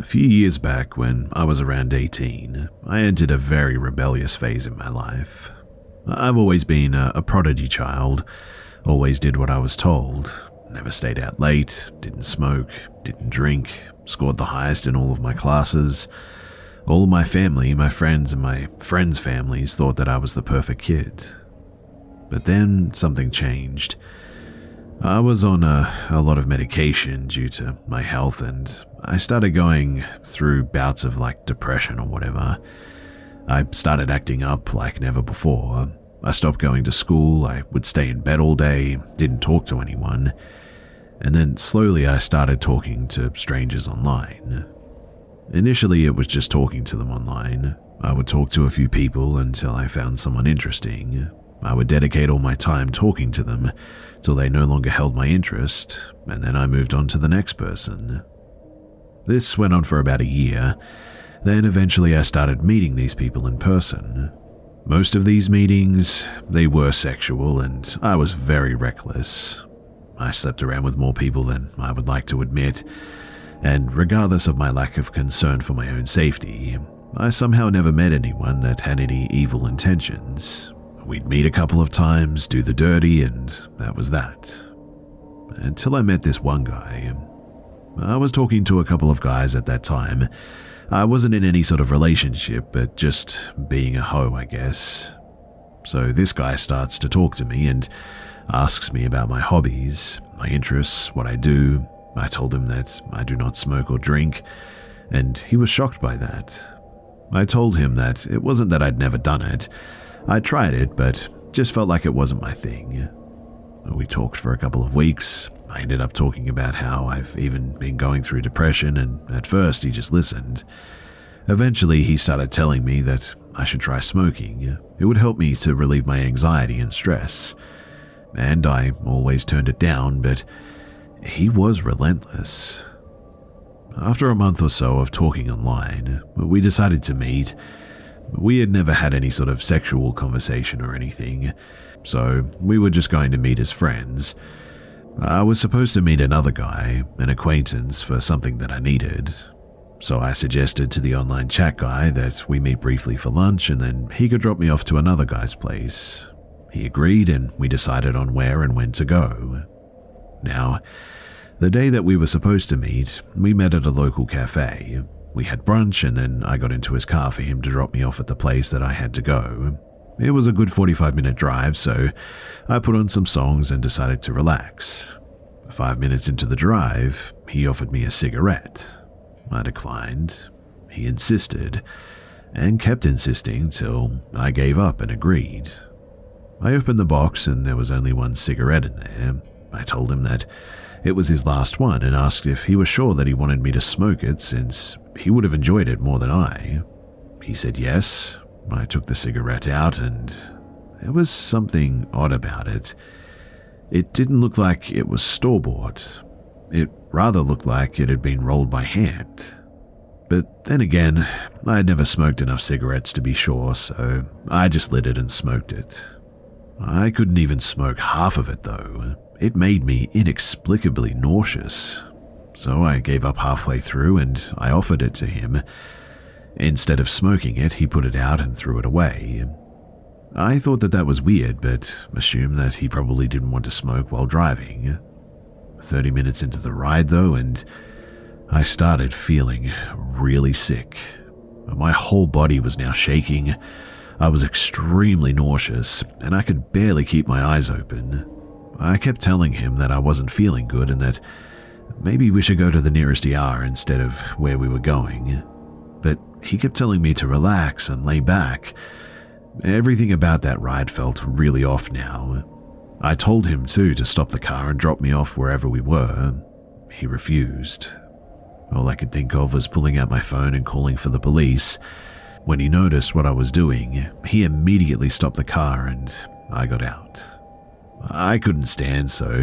A few years back, when I was around 18, I entered a very rebellious phase in my life. I've always been a prodigy child, always did what I was told, never stayed out late, didn't smoke, didn't drink, scored the highest in all of my classes. All of my family, my friends, and my friends' families thought that I was the perfect kid. But then something changed. I was on a lot of medication due to my health, and I started going through bouts of like depression or whatever. I started acting up like never before. I stopped going to school, I would stay in bed all day, didn't talk to anyone, and then slowly I started talking to strangers online. Initially it was just talking to them online. I would talk to a few people until I found someone interesting. I would dedicate all my time talking to them till they no longer held my interest, and then I moved on to the next person. This went on for about a year, then eventually I started meeting these people in person. Most of these meetings, they were sexual, and I was very reckless. I slept around with more people than I would like to admit, and regardless of my lack of concern for my own safety, I somehow never met anyone that had any evil intentions. We'd meet a couple of times, do the dirty, and that was that. Until I met this one guy. I was talking to a couple of guys at that time. I wasn't in any sort of relationship, but just being a hoe, I guess. So this guy starts to talk to me and asks me about my hobbies, my interests, what I do. I told him that I do not smoke or drink, and he was shocked by that. I told him that it wasn't that I'd never done it. I tried it, but just felt like it wasn't my thing. We talked for a couple of weeks. I ended up talking about how I've even been going through depression, and at first he just listened. Eventually he started telling me that I should try smoking. It would help me to relieve my anxiety and stress. And I always turned it down, but he was relentless. After a month or so of talking online, we decided to meet. We had never had any sort of sexual conversation or anything, so we were just going to meet as friends. I was supposed to meet another guy, an acquaintance, for something that I needed. So I suggested to the online chat guy that we meet briefly for lunch and then he could drop me off to another guy's place. He agreed and we decided on where and when to go. Now, the day that we were supposed to meet, we met at a local cafe. We had brunch and then I got into his car for him to drop me off at the place that I had to go. It was a good 45-minute drive, so I put on some songs and decided to relax. 5 minutes into the drive, he offered me a cigarette. I declined. He insisted, and kept insisting till I gave up and agreed. I opened the box and there was only one cigarette in there. I told him that it was his last one and asked if he was sure that he wanted me to smoke it since he would have enjoyed it more than I. He said yes. I took the cigarette out and there was something odd about it. It didn't look like it was store-bought. It rather looked like it had been rolled by hand. But then again, I had never smoked enough cigarettes to be sure, so I just lit it and smoked it. I couldn't even smoke half of it though. It made me inexplicably nauseous. So I gave up halfway through and I offered it to him. Instead of smoking it, he put it out and threw it away. I thought that was weird, but assumed that he probably didn't want to smoke while driving. 30 minutes into the ride though, and I started feeling really sick. My whole body was now shaking. I was extremely nauseous, and I could barely keep my eyes open. I kept telling him that I wasn't feeling good and that maybe we should go to the nearest ER instead of where we were going. But he kept telling me to relax and lay back. Everything about that ride felt really off now. I told him too to stop the car and drop me off wherever we were. He refused. All I could think of was pulling out my phone and calling for the police. When he noticed what I was doing, he immediately stopped the car and I got out. I couldn't stand, so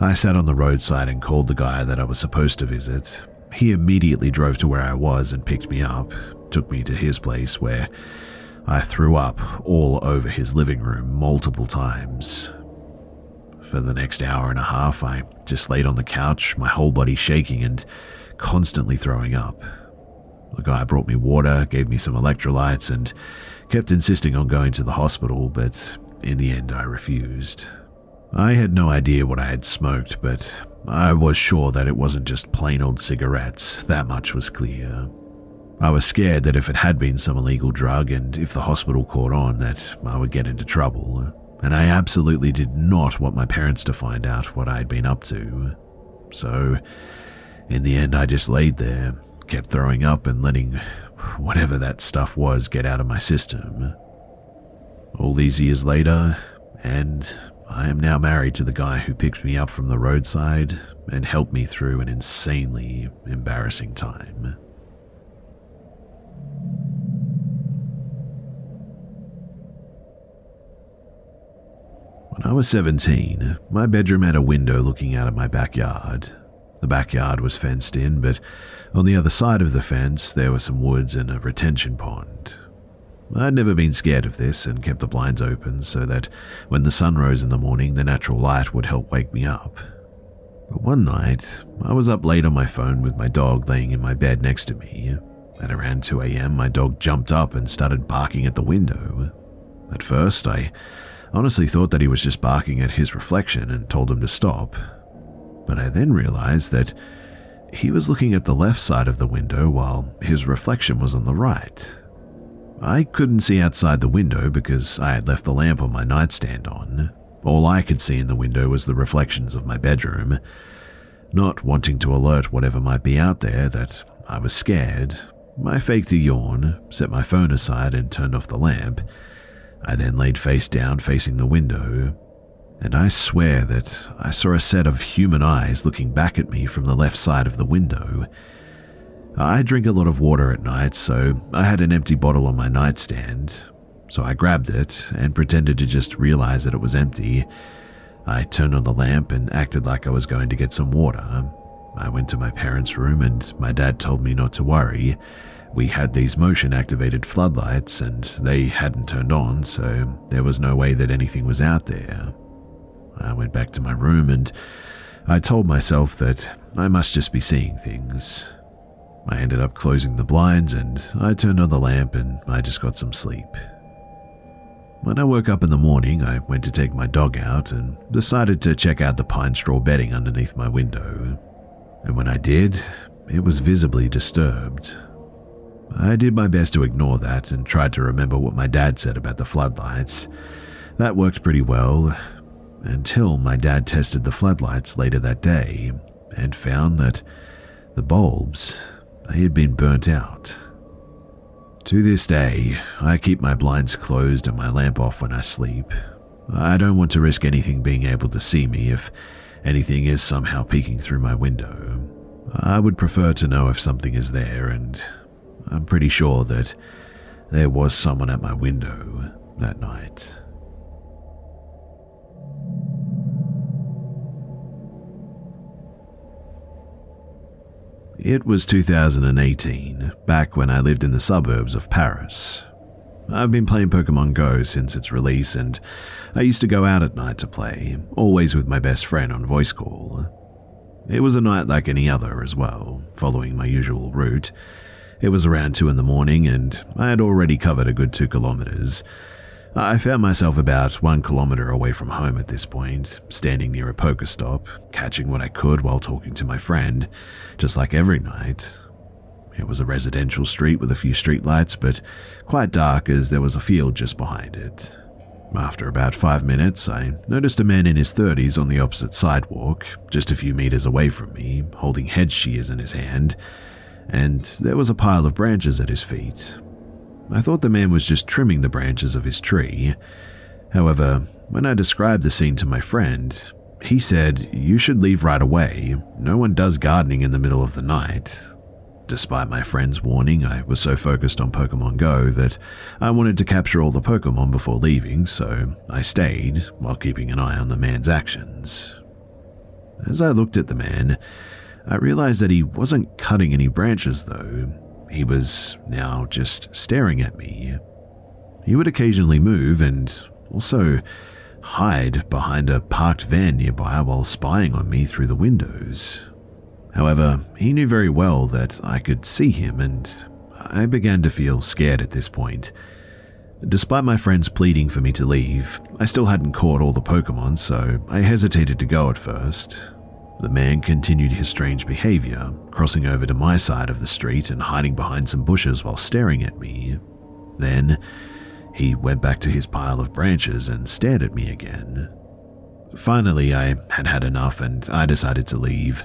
I sat on the roadside and called the guy that I was supposed to visit. He immediately drove to where I was and picked me up, took me to his place where I threw up all over his living room multiple times. For the next hour and a half, I just laid on the couch, my whole body shaking and constantly throwing up. The guy brought me water, gave me some electrolytes, and kept insisting on going to the hospital, but in the end I refused. I had no idea what I had smoked, but I was sure that it wasn't just plain old cigarettes, that much was clear. I was scared that if it had been some illegal drug and if the hospital caught on that I would get into trouble. And I absolutely did not want my parents to find out what I had been up to. So, in the end, I just laid there, kept throwing up and letting whatever that stuff was get out of my system. All these years later, and I am now married to the guy who picked me up from the roadside and helped me through an insanely embarrassing time. When I was 17, my bedroom had a window looking out of my backyard. The backyard was fenced in, but on the other side of the fence there were some woods and a retention pond. I'd never been scared of this and kept the blinds open so that when the sun rose in the morning, the natural light would help wake me up. But one night, I was up late on my phone with my dog laying in my bed next to me. At around 2 a.m., my dog jumped up and started barking at the window. At first, I honestly thought that he was just barking at his reflection and told him to stop. But I then realized that he was looking at the left side of the window while his reflection was on the right. I couldn't see outside the window because I had left the lamp on my nightstand on. All I could see in the window was the reflections of my bedroom. Not wanting to alert whatever might be out there that I was scared, I faked a yawn, set my phone aside and turned off the lamp. I then laid face down facing the window, and I swear that I saw a set of human eyes looking back at me from the left side of the window. I drink a lot of water at night, so I had an empty bottle on my nightstand, so I grabbed it and pretended to just realize that it was empty. I turned on the lamp and acted like I was going to get some water. I went to my parents' room and my dad told me not to worry. We had these motion-activated floodlights, and they hadn't turned on, so there was no way that anything was out there. I went back to my room, and I told myself that I must just be seeing things. I ended up closing the blinds, and I turned on the lamp, and I just got some sleep. When I woke up in the morning, I went to take my dog out and decided to check out the pine straw bedding underneath my window. And when I did, it was visibly disturbed. I did my best to ignore that and tried to remember what my dad said about the floodlights. That worked pretty well, until my dad tested the floodlights later that day and found that the bulbs, they had been burnt out. To this day, I keep my blinds closed and my lamp off when I sleep. I don't want to risk anything being able to see me if anything is somehow peeking through my window. I would prefer to know if something is there, and I'm pretty sure that there was someone at my window that night. It was 2018, back when I lived in the suburbs of Paris. I've been playing Pokemon Go since its release, and I used to go out at night to play, always with my best friend on voice call. It was a night like any other as well, following my usual route. It was around 2 in the morning, and I had already covered a good 2 kilometers. I found myself about 1 kilometer away from home at this point, standing near a Pokestop, catching what I could while talking to my friend, just like every night. It was a residential street with a few streetlights, but quite dark as there was a field just behind it. After about 5 minutes, I noticed a man in his 30s on the opposite sidewalk, just a few meters away from me, holding hedge shears in his hand, and there was a pile of branches at his feet. I thought the man was just trimming the branches of his tree. However, when I described the scene to my friend, he said, "You should leave right away. No one does gardening in the middle of the night." Despite my friend's warning, I was so focused on Pokemon Go that I wanted to capture all the Pokemon before leaving, so I stayed while keeping an eye on the man's actions. As I looked at the man, I realized that he wasn't cutting any branches though. He was now just staring at me. He would occasionally move and also hide behind a parked van nearby while spying on me through the windows. However, he knew very well that I could see him, and I began to feel scared at this point. Despite my friends pleading for me to leave, I still hadn't caught all the Pokemon, so I hesitated to go at first. The man continued his strange behavior, crossing over to my side of the street and hiding behind some bushes while staring at me. Then, he went back to his pile of branches and stared at me again. Finally, I had had enough and I decided to leave.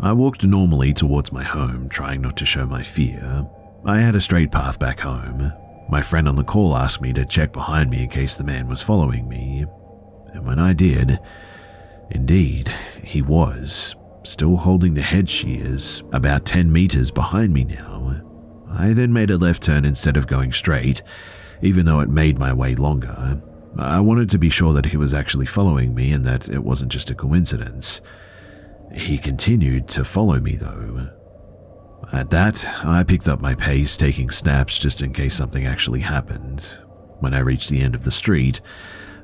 I walked normally towards my home, trying not to show my fear. I had a straight path back home. My friend on the call asked me to check behind me in case the man was following me, and when I did, indeed, he was, still holding the hedge shears, about 10 meters behind me now. I then made a left turn instead of going straight, even though it made my way longer. I wanted to be sure that he was actually following me and that it wasn't just a coincidence. He continued to follow me though. At that, I picked up my pace, taking snaps just in case something actually happened. When I reached the end of the street,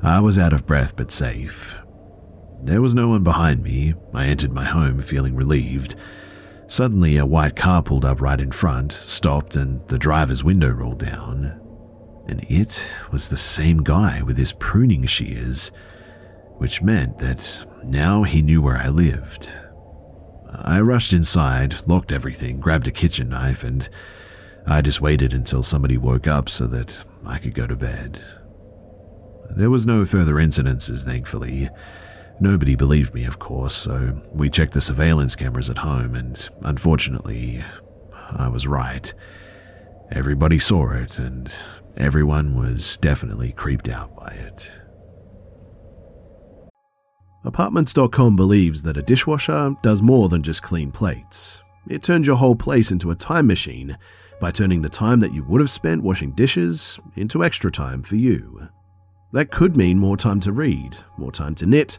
I was out of breath but safe. There was no one behind me. I entered my home feeling relieved. Suddenly, a white car pulled up right in front, stopped, and the driver's window rolled down. And it was the same guy with his pruning shears, which meant that now he knew where I lived. I rushed inside, locked everything, grabbed a kitchen knife, and I just waited until somebody woke up so that I could go to bed. There was no further incidences, thankfully. Nobody believed me, of course, so we checked the surveillance cameras at home, and unfortunately, I was right. Everybody saw it, and everyone was definitely creeped out by it. Apartments.com believes that a dishwasher does more than just clean plates. It turns your whole place into a time machine by turning the time that you would have spent washing dishes into extra time for you. That could mean more time to read, more time to knit,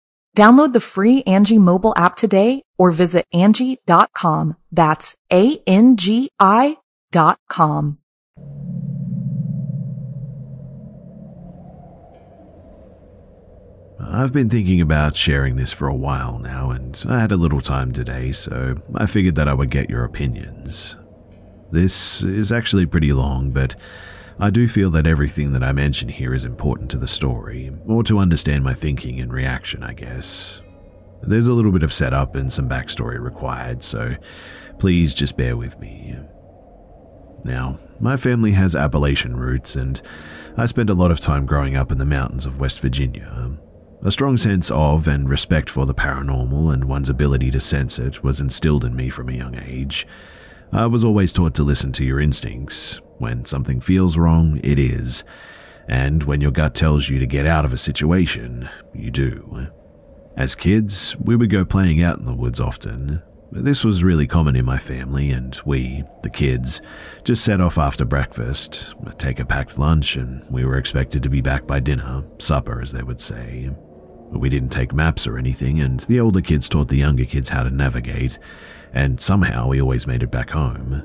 Download the free Angie mobile app today or visit Angie.com. That's ANGI.com. I've been thinking about sharing this for a while now, and I had a little time today, so I figured that I would get your opinions. This is actually pretty long, but I do feel that everything that I mention here is important to the story, or to understand my thinking and reaction, I guess. There's a little bit of setup and some backstory required, so please just bear with me. Now, my family has Appalachian roots, and I spent a lot of time growing up in the mountains of West Virginia. A strong sense of and respect for the paranormal and one's ability to sense it was instilled in me from a young age. I was always taught to listen to your instincts. When something feels wrong, it is. And when your gut tells you to get out of a situation, you do. As kids, we would go playing out in the woods often. This was really common in my family, and we, the kids, just set off after breakfast, take a packed lunch, and we were expected to be back by dinner, supper as they would say. We didn't take maps or anything, and the older kids taught the younger kids how to navigate, and somehow we always made it back home.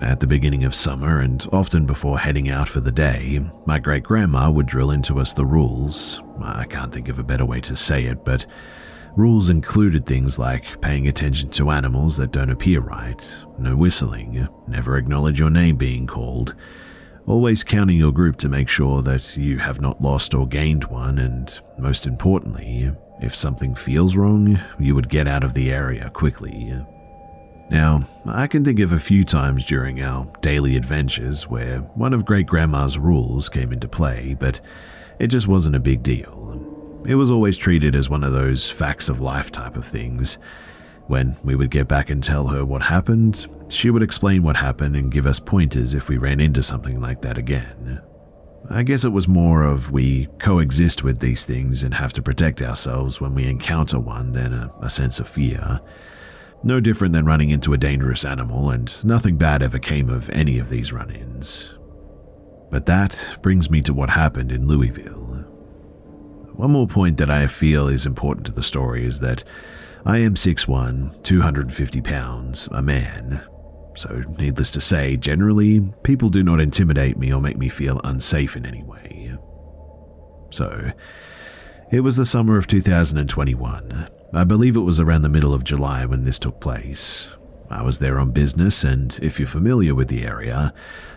At the beginning of summer, and often before heading out for the day, my great-grandma would drill into us the rules. I can't think of a better way to say it, but rules included things like paying attention to animals that don't appear right, no whistling, never acknowledge your name being called, always counting your group to make sure that you have not lost or gained one, and most importantly, if something feels wrong, you would get out of the area quickly. Now, I can think of a few times during our daily adventures where one of great-grandma's rules came into play, but it just wasn't a big deal. It was always treated as one of those facts of life type of things. When we would get back and tell her what happened, she would explain what happened and give us pointers if we ran into something like that again. I guess it was more of we coexist with these things and have to protect ourselves when we encounter one than a sense of fear. No different than running into a dangerous animal, and nothing bad ever came of any of these run-ins. But that brings me to what happened in Louisville. One more point that I feel is important to the story is that I am 6'1", 250 pounds, a man. So needless to say, generally, people do not intimidate me or make me feel unsafe in any way. So, it was the summer of 2021. I believe it was around the middle of July when this took place. I was there on business, and if you're familiar with the area,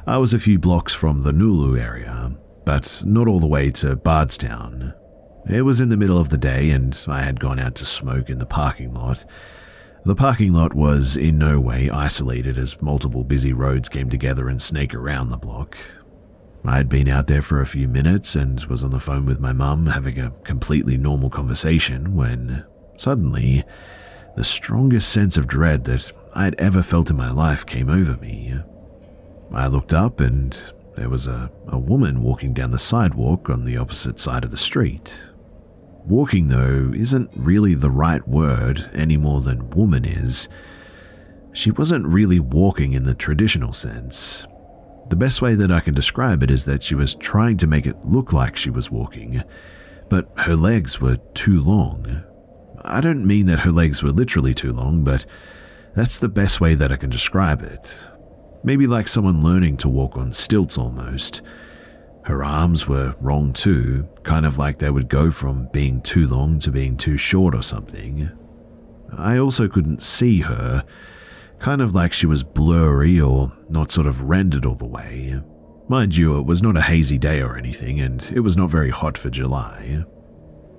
I was a few blocks from the Nulu area, but not all the way to Bardstown. It was in the middle of the day, and I had gone out to smoke in the parking lot. The parking lot was in no way isolated, as multiple busy roads came together and snake around the block. I had been out there for a few minutes and was on the phone with my mum having a completely normal conversation when suddenly, the strongest sense of dread that I had ever felt in my life came over me. I looked up and there was a woman walking down the sidewalk on the opposite side of the street. Walking, though, isn't really the right word any more than woman is. She wasn't really walking in the traditional sense. The best way that I can describe it is that she was trying to make it look like she was walking, but her legs were too long. I don't mean that her legs were literally too long, but that's the best way that I can describe it. Maybe like someone learning to walk on stilts almost. Her arms were wrong too, kind of like they would go from being too long to being too short or something. I also couldn't see her, kind of like she was blurry or not sort of rendered all the way. Mind you, it was not a hazy day or anything, and it was not very hot for July.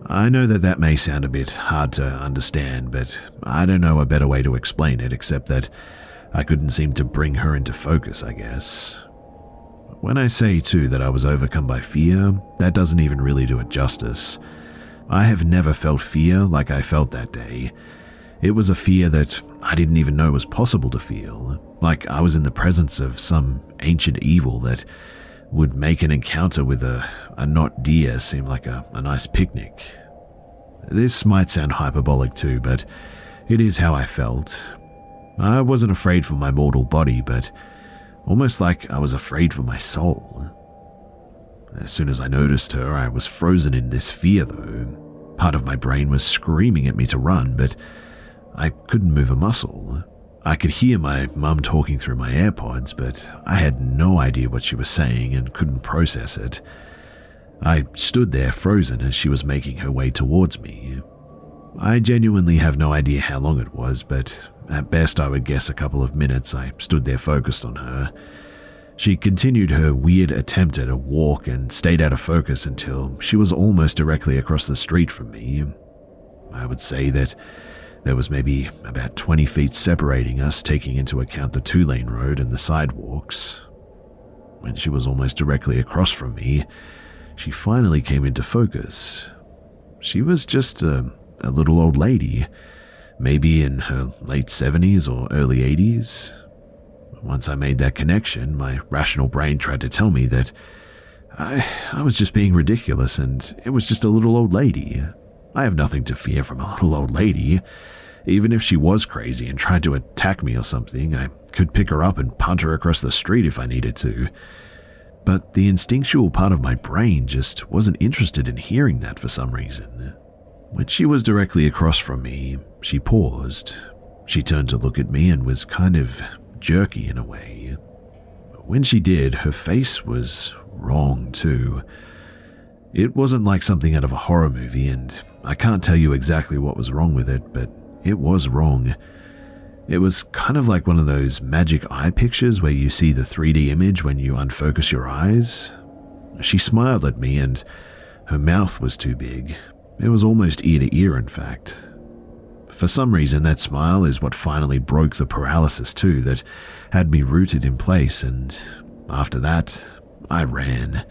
I know that that may sound a bit hard to understand, but I don't know a better way to explain it except that I couldn't seem to bring her into focus, I guess. When I say, too, that I was overcome by fear, that doesn't even really do it justice. I have never felt fear like I felt that day. It was a fear that I didn't even know was possible to feel, like I was in the presence of some ancient evil that would make an encounter with a not deer seem like a nice picnic. This might sound hyperbolic too, but it is how I felt. I wasn't afraid for my mortal body, but almost like I was afraid for my soul. As soon as I noticed her, I was frozen in this fear though. Part of my brain was screaming at me to run, but I couldn't move a muscle. I could hear my mum talking through my AirPods, but I had no idea what she was saying and couldn't process it. I stood there frozen as she was making her way towards me. I genuinely have no idea how long it was, but at best I would guess a couple of minutes I stood there focused on her. She continued her weird attempt at a walk and stayed out of focus until she was almost directly across the street from me. I would say that there was maybe about 20 feet separating us, taking into account the two-lane road and the sidewalks. When she was almost directly across from me, she finally came into focus. She was just a little old lady, maybe in her late 70s or early 80s. Once I made that connection, my rational brain tried to tell me that I was just being ridiculous and it was just a little old lady. I have nothing to fear from a little old lady. Even if she was crazy and tried to attack me or something, I could pick her up and punt her across the street if I needed to. But the instinctual part of my brain just wasn't interested in hearing that for some reason. When she was directly across from me, she paused. She turned to look at me and was kind of jerky in a way. When she did, her face was wrong too. It wasn't like something out of a horror movie, and I can't tell you exactly what was wrong with it, but it was wrong. It was kind of like one of those magic eye pictures where you see the 3D image when you unfocus your eyes. She smiled at me, and her mouth was too big. It was almost ear to ear, in fact. For some reason, that smile is what finally broke the paralysis too that had me rooted in place, and after that, I ran.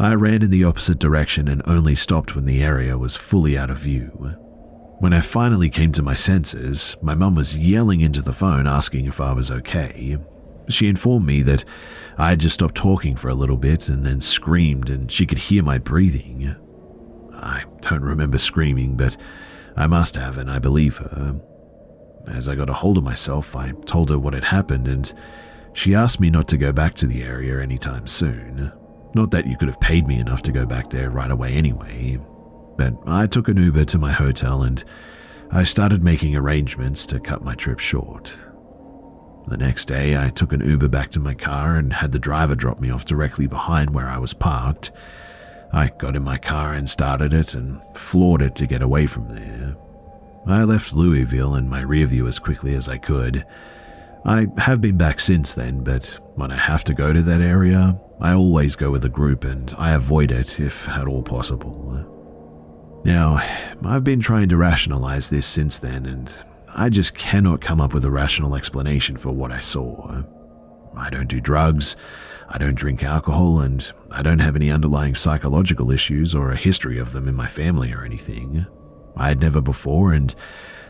I ran in the opposite direction and only stopped when the area was fully out of view. When I finally came to my senses, my mum was yelling into the phone asking if I was okay. She informed me that I had just stopped talking for a little bit and then screamed, and she could hear my breathing. I don't remember screaming, but I must have, and I believe her. As I got a hold of myself, I told her what had happened, and she asked me not to go back to the area anytime soon. Not that you could have paid me enough to go back there right away anyway, but I took an Uber to my hotel and I started making arrangements to cut my trip short. The next day, I took an Uber back to my car and had the driver drop me off directly behind where I was parked. I got in my car and started it and floored it to get away from there. I left Louisville in my rearview as quickly as I could. I have been back since then, but when I have to go to that area, I always go with a group and I avoid it if at all possible. Now, I've been trying to rationalize this since then, and I just cannot come up with a rational explanation for what I saw. I don't do drugs, I don't drink alcohol, and I don't have any underlying psychological issues or a history of them in my family or anything. I had never before and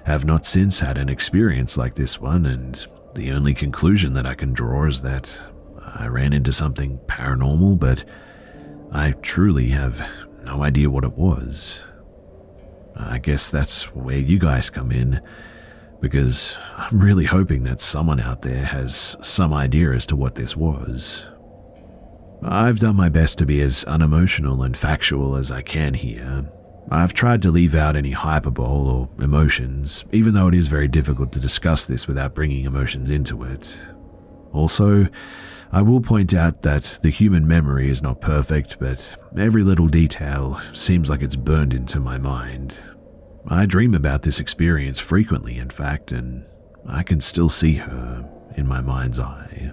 have not since had an experience like this one, and the only conclusion that I can draw is that I ran into something paranormal, but I truly have no idea what it was. I guess that's where you guys come in, because I'm really hoping that someone out there has some idea as to what this was. I've done my best to be as unemotional and factual as I can here. I've tried to leave out any hyperbole or emotions, even though it is very difficult to discuss this without bringing emotions into it. Also, I will point out that the human memory is not perfect, but every little detail seems like it's burned into my mind. I dream about this experience frequently, in fact, and I can still see her in my mind's eye.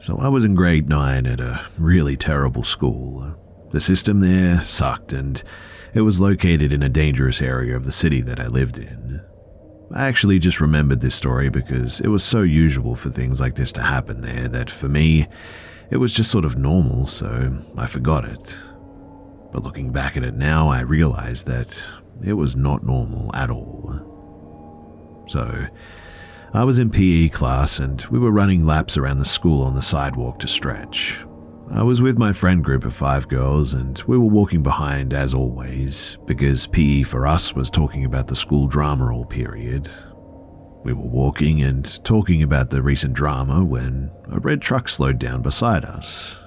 So I was in grade 9 at a really terrible school. The system there sucked, and it was located in a dangerous area of the city that I lived in. I actually just remembered this story because it was so usual for things like this to happen there that for me, it was just sort of normal, so I forgot it. But looking back at it now, I realized that it was not normal at all. So I was in PE class and we were running laps around the school on the sidewalk to stretch. I was with my friend group of 5 girls and we were walking behind as always, because PE for us was talking about the school drama all period. We were walking and talking about the recent drama when a red truck slowed down beside us.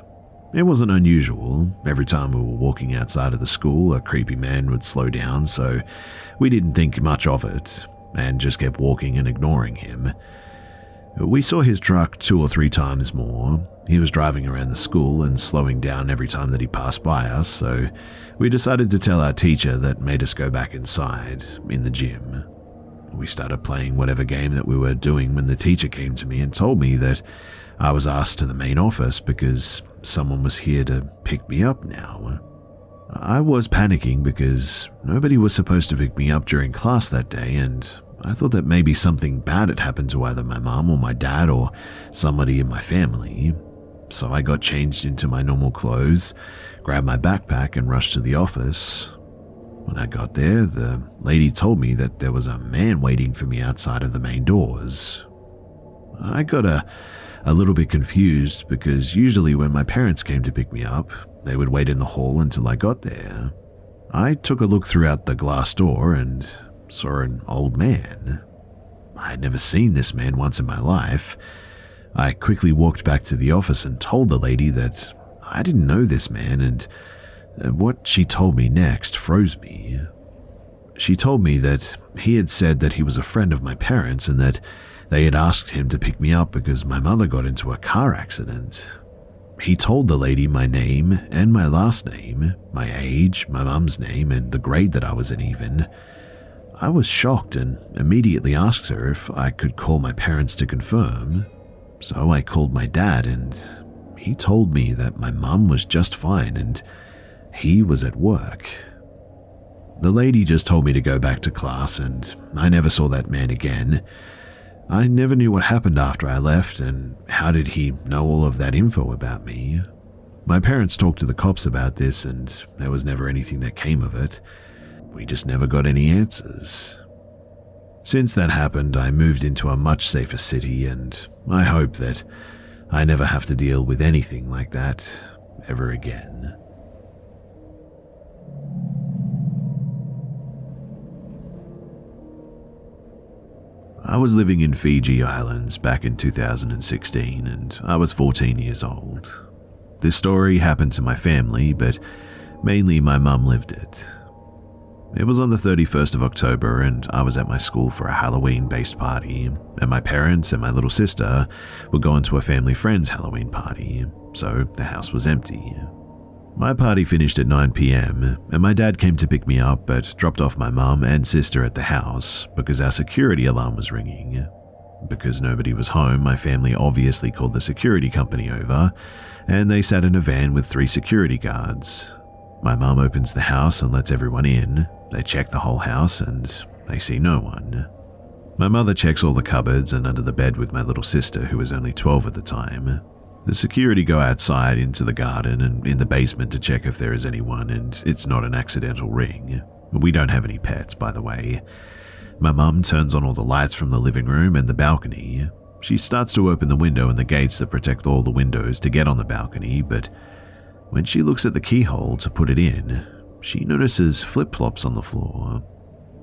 It wasn't unusual. Every time we were walking outside of the school, a creepy man would slow down, so we didn't think much of it and just kept walking and ignoring him. We saw his truck 2 or 3 times more. He was driving around the school and slowing down every time that he passed by us, so we decided to tell our teacher that made us go back inside, in the gym. We started playing whatever game that we were doing when the teacher came to me and told me that I was asked to the main office because someone was here to pick me up now. I was panicking because nobody was supposed to pick me up during class that day, and I thought that maybe something bad had happened to either my mom or my dad or somebody in my family. So I got changed into my normal clothes, grabbed my backpack and rushed to the office. When I got there, the lady told me that there was a man waiting for me outside of the main doors. I got a little bit confused because usually when my parents came to pick me up, they would wait in the hall until I got there. I took a look throughout the glass door and saw an old man. I had never seen this man once in my life. I quickly walked back to the office and told the lady that I didn't know this man, and what she told me next froze me. She told me that he had said that he was a friend of my parents and that they had asked him to pick me up because my mother got into a car accident. He told the lady my name and my last name, my age, my mum's name, and the grade that I was in even. I was shocked and immediately asked her if I could call my parents to confirm. So I called my dad and he told me that my mum was just fine and he was at work. The lady just told me to go back to class and I never saw that man again. I never knew what happened after I left, and how did he know all of that info about me? My parents talked to the cops about this, and there was never anything that came of it. We just never got any answers. Since that happened, I moved into a much safer city, and I hope that I never have to deal with anything like that ever again. I was living in Fiji Islands back in 2016 and I was 14 years old. This story happened to my family, but mainly my mum lived it. It was on the 31st of October and I was at my school for a Halloween-based party, and my parents and my little sister were going to a family friend's Halloween party, so the house was empty. My party finished at 9 p.m, and my dad came to pick me up but dropped off my mum and sister at the house because our security alarm was ringing. Because nobody was home, my family obviously called the security company over, and they sat in a van with 3 security guards. My mum opens the house and lets everyone in. They check the whole house and they see no one. My mother checks all the cupboards and under the bed with my little sister, who was only 12 at the time. The security go outside into the garden and in the basement to check if there is anyone, and it's not an accidental ring. We don't have any pets, by the way. My mum turns on all the lights from the living room and the balcony. She starts to open the window and the gates that protect all the windows to get on the balcony, but when she looks at the keyhole to put it in, she notices flip-flops on the floor.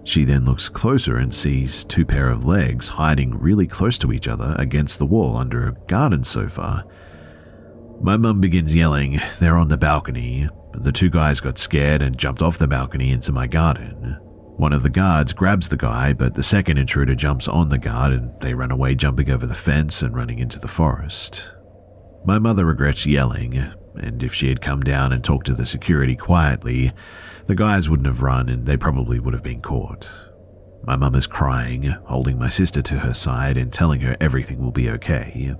She then looks closer and sees 2 pair of legs hiding really close to each other against the wall under a garden sofa. My mum begins yelling, "They're on the balcony." The 2 guys got scared and jumped off the balcony into my garden. One of the guards grabs the guy, but the second intruder jumps on the guard and they run away, jumping over the fence and running into the forest. My mother regrets yelling, and if she had come down and talked to the security quietly, the guys wouldn't have run and they probably would have been caught. My mum is crying, holding my sister to her side and telling her everything will be okay.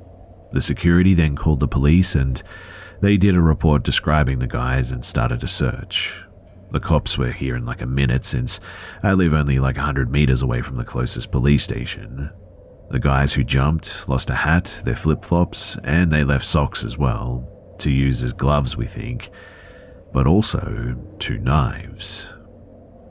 The security then called the police and they did a report describing the guys and started a search. The cops were here in like a minute, since I live only like 100 meters away from the closest police station. The guys who jumped lost a hat, their flip-flops, and they left socks as well, to use as gloves we think, but also 2 knives.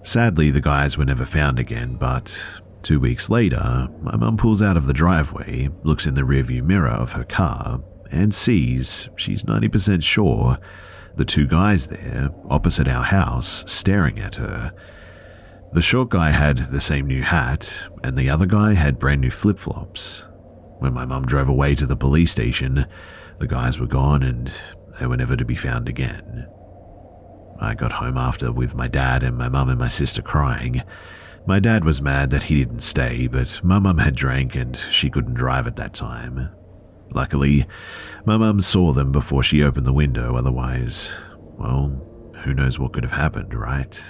Sadly, the guys were never found again, but 2 weeks later, my mum pulls out of the driveway, looks in the rearview mirror of her car, and sees, she's 90% sure, the 2 guys there, opposite our house, staring at her. The short guy had the same new hat, and the other guy had brand new flip-flops. When my mum drove away to the police station, the guys were gone and they were never to be found again. I got home after with my dad and my mum and my sister crying. My dad was mad that he didn't stay, but my mum had drank and she couldn't drive at that time. Luckily, my mum saw them before she opened the window, otherwise, well, who knows what could have happened, right?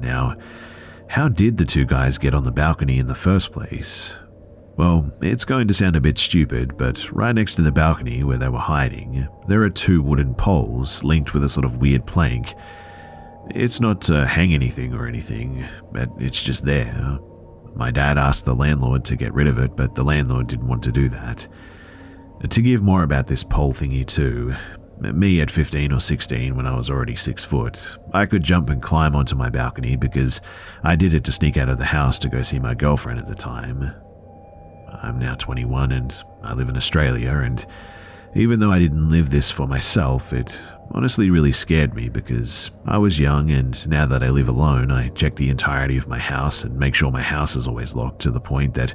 Now, how did the 2 guys get on the balcony in the first place? Well, it's going to sound a bit stupid, but right next to the balcony where they were hiding, there are 2 wooden poles linked with a sort of weird plank. It's not to hang anything or anything, but it's just there. My dad asked the landlord to get rid of it, but the landlord didn't want to do that. To give more about this pole thingy too, me at 15 or 16 when I was already 6 foot, I could jump and climb onto my balcony because I did it to sneak out of the house to go see my girlfriend at the time. I'm now 21 and I live in Australia, and even though I didn't live this for myself, it honestly really scared me because I was young, and now that I live alone, I check the entirety of my house and make sure my house is always locked, to the point that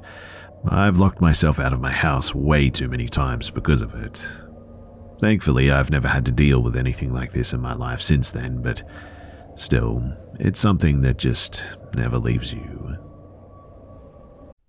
I've locked myself out of my house way too many times because of it. Thankfully, I've never had to deal with anything like this in my life since then, but still, it's something that just never leaves you.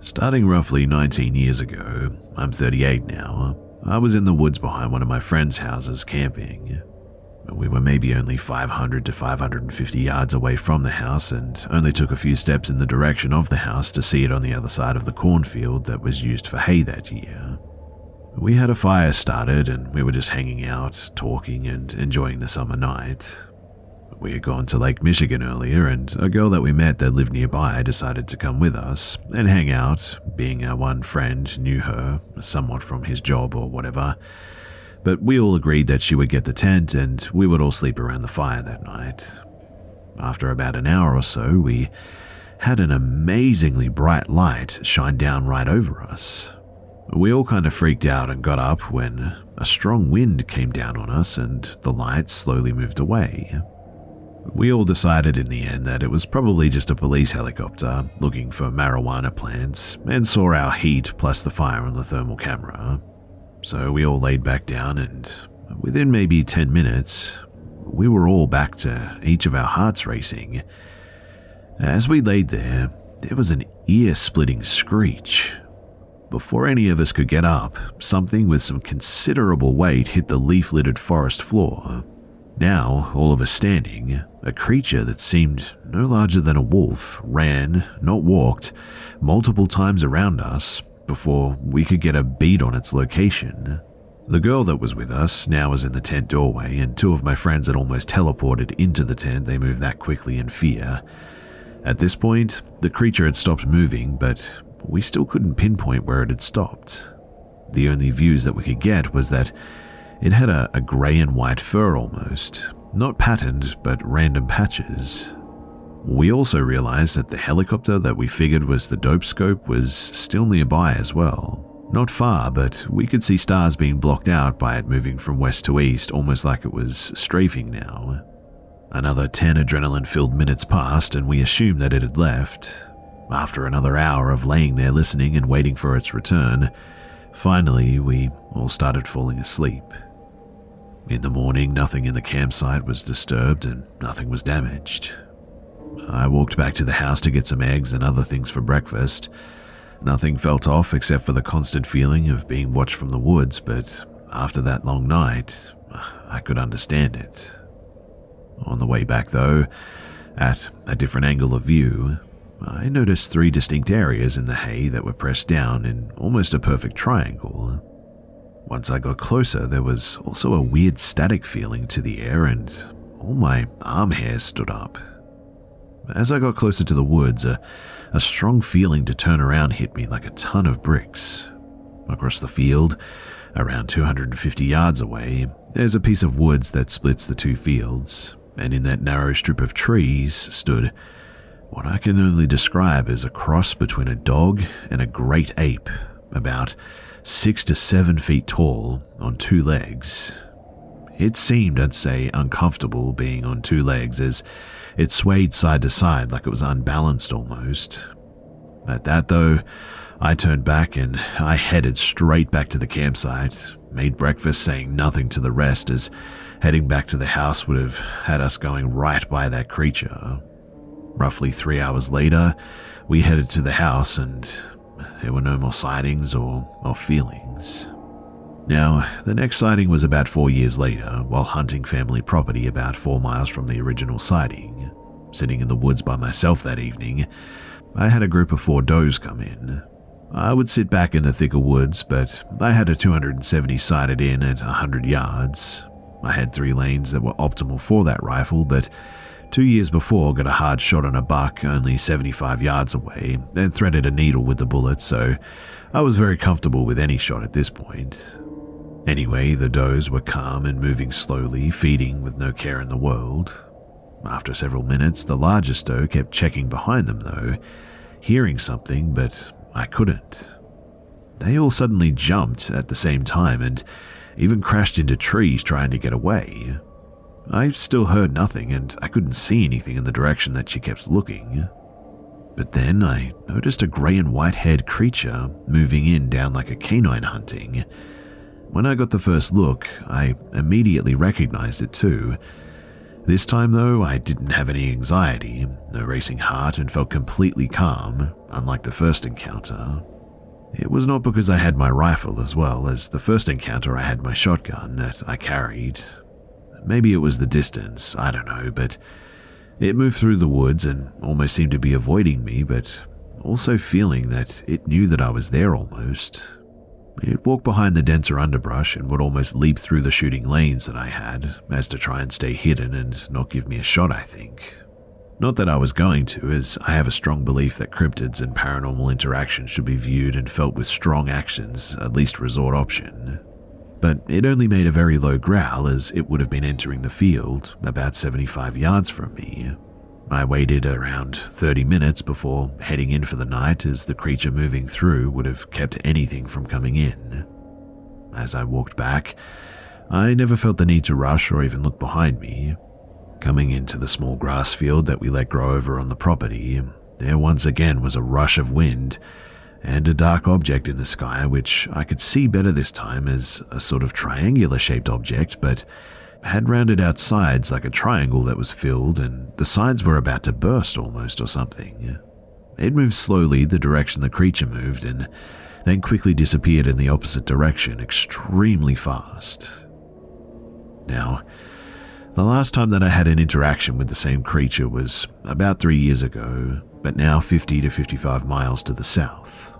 Starting roughly 19 years ago, I'm 38 now, I was in the woods behind one of my friend's houses camping. We were maybe only 500 to 550 yards away from the house and only took a few steps in the direction of the house to see it on the other side of the cornfield that was used for hay that year. We had a fire started and we were just hanging out, talking and enjoying the summer night. We had gone to Lake Michigan earlier, and a girl that we met that lived nearby decided to come with us and hang out, being our one friend, knew her, somewhat from his job or whatever. but we all agreed that she would get the tent and we would all sleep around the fire that night. After about an hour or so, we had an amazingly bright light shine down right over us. We all kind of freaked out and got up when a strong wind came down on us and the light slowly moved away. We all decided in the end that it was probably just a police helicopter looking for marijuana plants and saw our heat plus the fire on the thermal camera. So we all laid back down and within maybe 10 minutes, we were all back to each of our hearts racing. As we laid there, there was an ear-splitting screech. Before any of us could get up, something with some considerable weight hit the leaf-littered forest floor. Now, all of us standing, a creature that seemed no larger than a wolf ran, not walked, multiple times around us before we could get a beat on its location. The girl that was with us now was in the tent doorway, and two of my friends had almost teleported into the tent. They moved that quickly in fear. At this point, the creature had stopped moving, but we still couldn't pinpoint where it had stopped. The only views that we could get was that it had a grey and white fur almost, not patterned but random patches. We also realized that the helicopter that we figured was the dope scope was still nearby as well. Not far, but we could see stars being blocked out by it moving from west to east, almost like it was strafing now. Another 10 adrenaline-filled minutes passed and we assumed that it had left. After another hour of laying there listening and waiting for its return, finally we all started falling asleep. In the morning, nothing in the campsite was disturbed and nothing was damaged. I walked back to the house to get some eggs and other things for breakfast. Nothing felt off except for the constant feeling of being watched from the woods, but after that long night, I could understand it. On the way back though, at a different angle of view, I noticed three distinct areas in the hay that were pressed down in almost a perfect triangle. Once I got closer, there was also a weird static feeling to the air and all my arm hairs stood up. As I got closer to the woods, a strong feeling to turn around hit me like a ton of bricks. Across the field, around 250 yards away, there's a piece of woods that splits the two fields, and in that narrow strip of trees stood what I can only describe as a cross between a dog and a great ape, about 6 to 7 feet tall, on two legs. It seemed, I'd say, uncomfortable being on two legs, as it swayed side to side like it was unbalanced almost. At that though, I turned back and I headed straight back to the campsite, made breakfast, saying nothing to the rest, as heading back to the house would have had us going right by that creature. Roughly 3 hours later, we headed to the house and there were no more sightings or feelings. Now, the next sighting was about 4 years later, while hunting family property about 4 miles from the original sighting. Sitting in the woods by myself that evening, I had a group of 4 does come in. I would sit back in the thicker woods, but I had a 270 sighted in at 100 yards. I had 3 lanes that were optimal for that rifle, but 2 years before got a hard shot on a buck only 75 yards away and threaded a needle with the bullet, so I was very comfortable with any shot at this point. Anyway, the does were calm and moving slowly, feeding with no care in the world. After several minutes, the largest doe kept checking behind them though, hearing something, but I couldn't. They all suddenly jumped at the same time and even crashed into trees trying to get away. I still heard nothing and I couldn't see anything in the direction that she kept looking. But then I noticed a grey and white-haired creature moving in down like a canine hunting. When I got the first look, I immediately recognized it too. This time though, I didn't have any anxiety, no racing heart, and felt completely calm, unlike the first encounter. It was not because I had my rifle as well, as the first encounter I had my shotgun that I carried. Maybe it was the distance, I don't know, but it moved through the woods and almost seemed to be avoiding me, but also feeling that it knew that I was there almost. It walked behind the denser underbrush and would almost leap through the shooting lanes that I had, as to try and stay hidden and not give me a shot, I think. Not that I was going to, as I have a strong belief that cryptids and paranormal interactions should be viewed and felt with strong actions, at least resort option. but it only made a very low growl as it would have been entering the field about 75 yards from me. I waited around 30 minutes before heading in for the night, as the creature moving through would have kept anything from coming in. As I walked back, I never felt the need to rush or even look behind me. Coming into the small grass field that we let grow over on the property, there once again was a rush of wind and a dark object in the sky, which I could see better this time as a sort of triangular-shaped object, but had rounded out sides like a triangle that was filled, and the sides were about to burst almost or something. It moved slowly the direction the creature moved, and then quickly disappeared in the opposite direction extremely fast. Now, the last time that I had an interaction with the same creature was about 3 years ago, but now 50 to 55 miles to the south.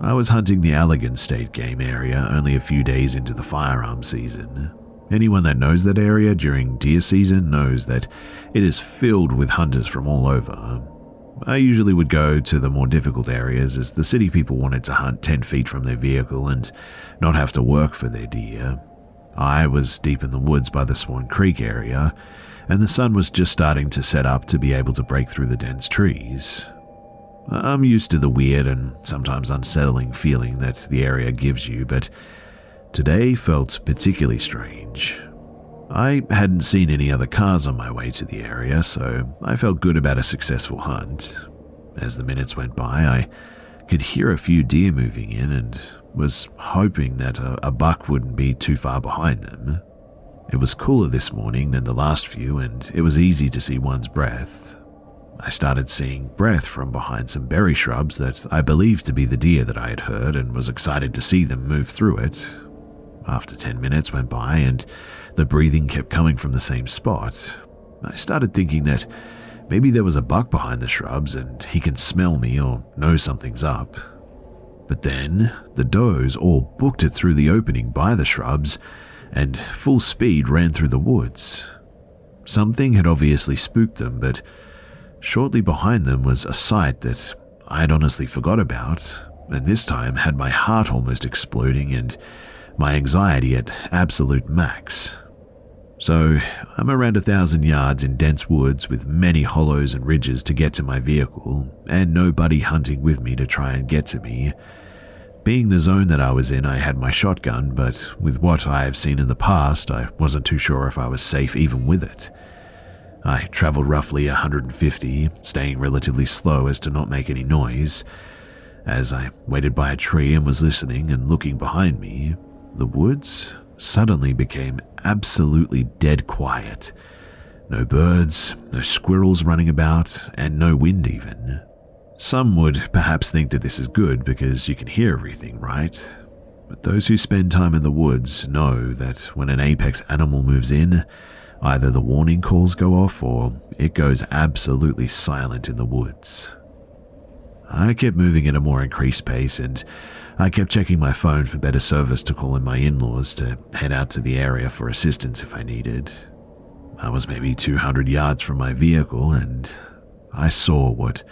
I was hunting the Allegan State Game Area only a few days into the firearm season. Anyone that knows that area during deer season knows that it is filled with hunters from all over. I usually would go to the more difficult areas, as the city people wanted to hunt 10 feet from their vehicle and not have to work for their deer. I was deep in the woods by the Swan Creek area, and the sun was just starting to set up to be able to break through the dense trees. I'm used to the weird and sometimes unsettling feeling that the area gives you, but today felt particularly strange. I hadn't seen any other cars on my way to the area, so I felt good about a successful hunt. As the minutes went by, I could hear a few deer moving in and was hoping that a buck wouldn't be too far behind them. It was cooler this morning than the last few, and it was easy to see one's breath. I started seeing breath from behind some berry shrubs that I believed to be the deer that I had heard, and was excited to see them move through it. After 10 minutes went by and the breathing kept coming from the same spot, I started thinking that maybe there was a buck behind the shrubs and he can smell me or know something's up. But then the does all booked it through the opening by the shrubs and full speed ran through the woods. Something had obviously spooked them, but shortly behind them was a sight that I'd honestly forgot about, and this time had my heart almost exploding and my anxiety at absolute max. So I'm around 1,000 yards in dense woods with many hollows and ridges to get to my vehicle, and nobody hunting with me to try and get to me. Being the zone that I was in, I had my shotgun, but with what I have seen in the past, I wasn't too sure if I was safe even with it. I traveled roughly 150, staying relatively slow as to not make any noise. As I waited by a tree and was listening and looking behind me, the woods suddenly became absolutely dead quiet. No birds, no squirrels running about, and no wind even. Some would perhaps think that this is good because you can hear everything, right? But those who spend time in the woods know that when an apex animal moves in, either the warning calls go off or it goes absolutely silent in the woods. I kept moving at a more increased pace, and I kept checking my phone for better service to call in my in-laws to head out to the area for assistance if I needed. I was maybe 200 yards from my vehicle, and I saw what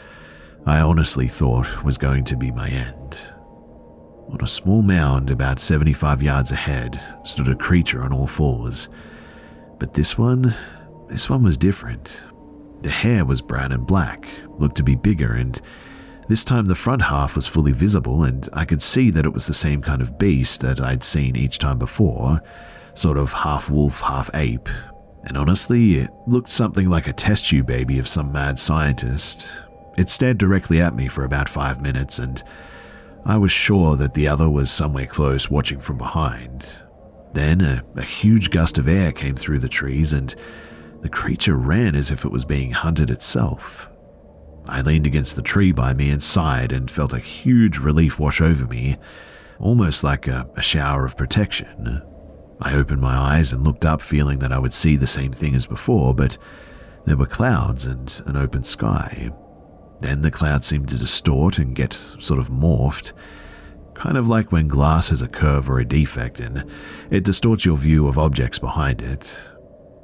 I honestly thought was going to be my end. On a small mound about 75 yards ahead stood a creature on all fours, but this one was different. The hair was brown and black, looked to be bigger, and this time the front half was fully visible, and I could see that it was the same kind of beast that I'd seen each time before, sort of half wolf, half ape, and honestly, it looked something like a test tube baby of some mad scientist. It stared directly at me for about 5 minutes, and I was sure that the other was somewhere close watching from behind. Then a huge gust of air came through the trees, and the creature ran as if it was being hunted itself. I leaned against the tree by me and sighed and felt a huge relief wash over me, almost like a shower of protection. I opened my eyes and looked up, feeling that I would see the same thing as before, but there were clouds and an open sky. Then the clouds seemed to distort and get sort of morphed, kind of like when glass has a curve or a defect and it distorts your view of objects behind it.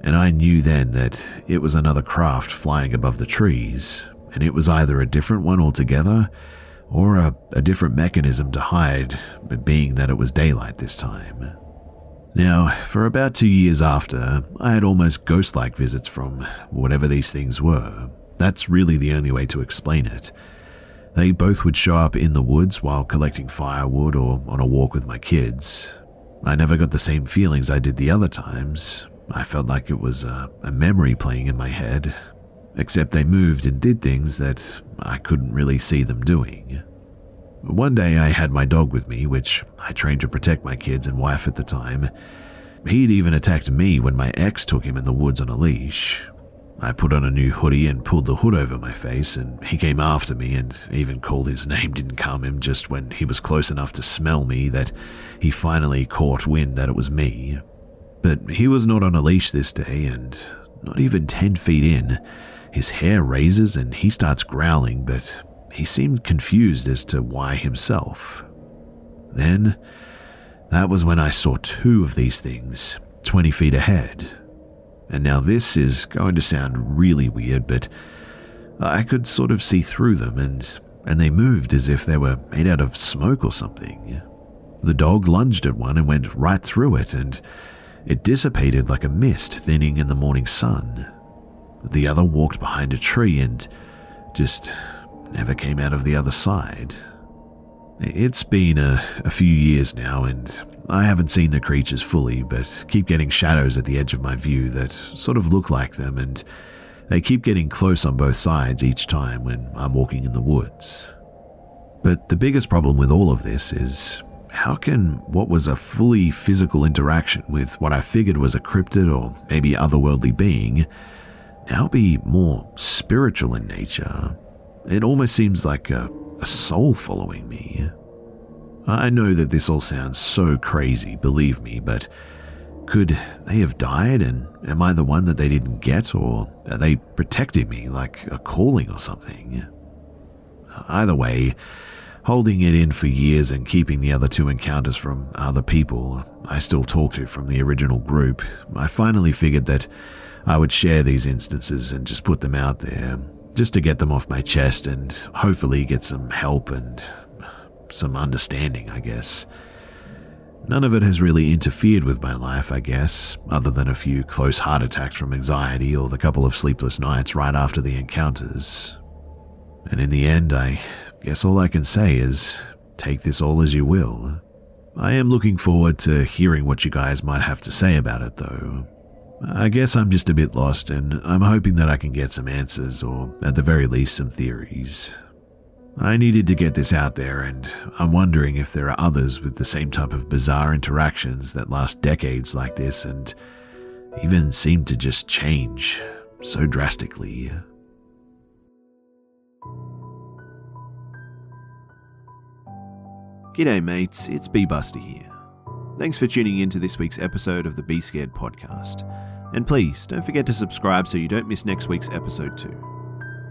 And I knew then that it was another craft flying above the trees, and it was either a different one altogether or a different mechanism to hide, being that it was daylight this time. Now, for about 2 years after, I had almost ghost-like visits from whatever these things were. That's really the only way to explain it. They both would show up in the woods while collecting firewood or on a walk with my kids. I never got the same feelings I did the other times. I felt like it was a memory playing in my head, except they moved and did things that I couldn't really see them doing. One day I had my dog with me, which I trained to protect my kids and wife at the time. He'd even attacked me when my ex took him in the woods on a leash. I put on a new hoodie and pulled the hood over my face, and he came after me and even called his name. Didn't calm him, just when he was close enough to smell me that he finally caught wind that it was me. But he was not on a leash this day, and not even 10 feet in, his hair raises and he starts growling, but he seemed confused as to why himself. Then, that was when I saw two of these things, 20 feet ahead. And now this is going to sound really weird, but I could sort of see through them, and they moved as if they were made out of smoke or something. The dog lunged at one and went right through it, and it dissipated like a mist thinning in the morning sun. The other walked behind a tree and just never came out of the other side. It's been a few years now, and I haven't seen the creatures fully, but keep getting shadows at the edge of my view that sort of look like them, and they keep getting close on both sides each time when I'm walking in the woods. But the biggest problem with all of this is, how can what was a fully physical interaction with what I figured was a cryptid or maybe otherworldly being now be more spiritual in nature? It almost seems like a soul following me. I know that this all sounds so crazy, believe me, but could they have died, and am I the one that they didn't get, or are they protecting me like a calling or something? Either way, holding it in for years and keeping the other two encounters from other people I still talk to from the original group, I finally figured that I would share these instances and just put them out there, just to get them off my chest and hopefully get some help and some understanding, I guess. None of it has really interfered with my life, I guess, other than a few close heart attacks from anxiety or the couple of sleepless nights right after the encounters. And in the end, I guess all I can say is, take this all as you will. I am looking forward to hearing what you guys might have to say about it, though. I guess I'm just a bit lost, and I'm hoping that I can get some answers, or at the very least some theories. I needed to get this out there, and I'm wondering if there are others with the same type of bizarre interactions that last decades like this and even seem to just change so drastically. G'day mates, it's Be.Busta here. Thanks for tuning in to this week's episode of the Be Scared podcast. And please, don't forget to subscribe so you don't miss next week's episode too.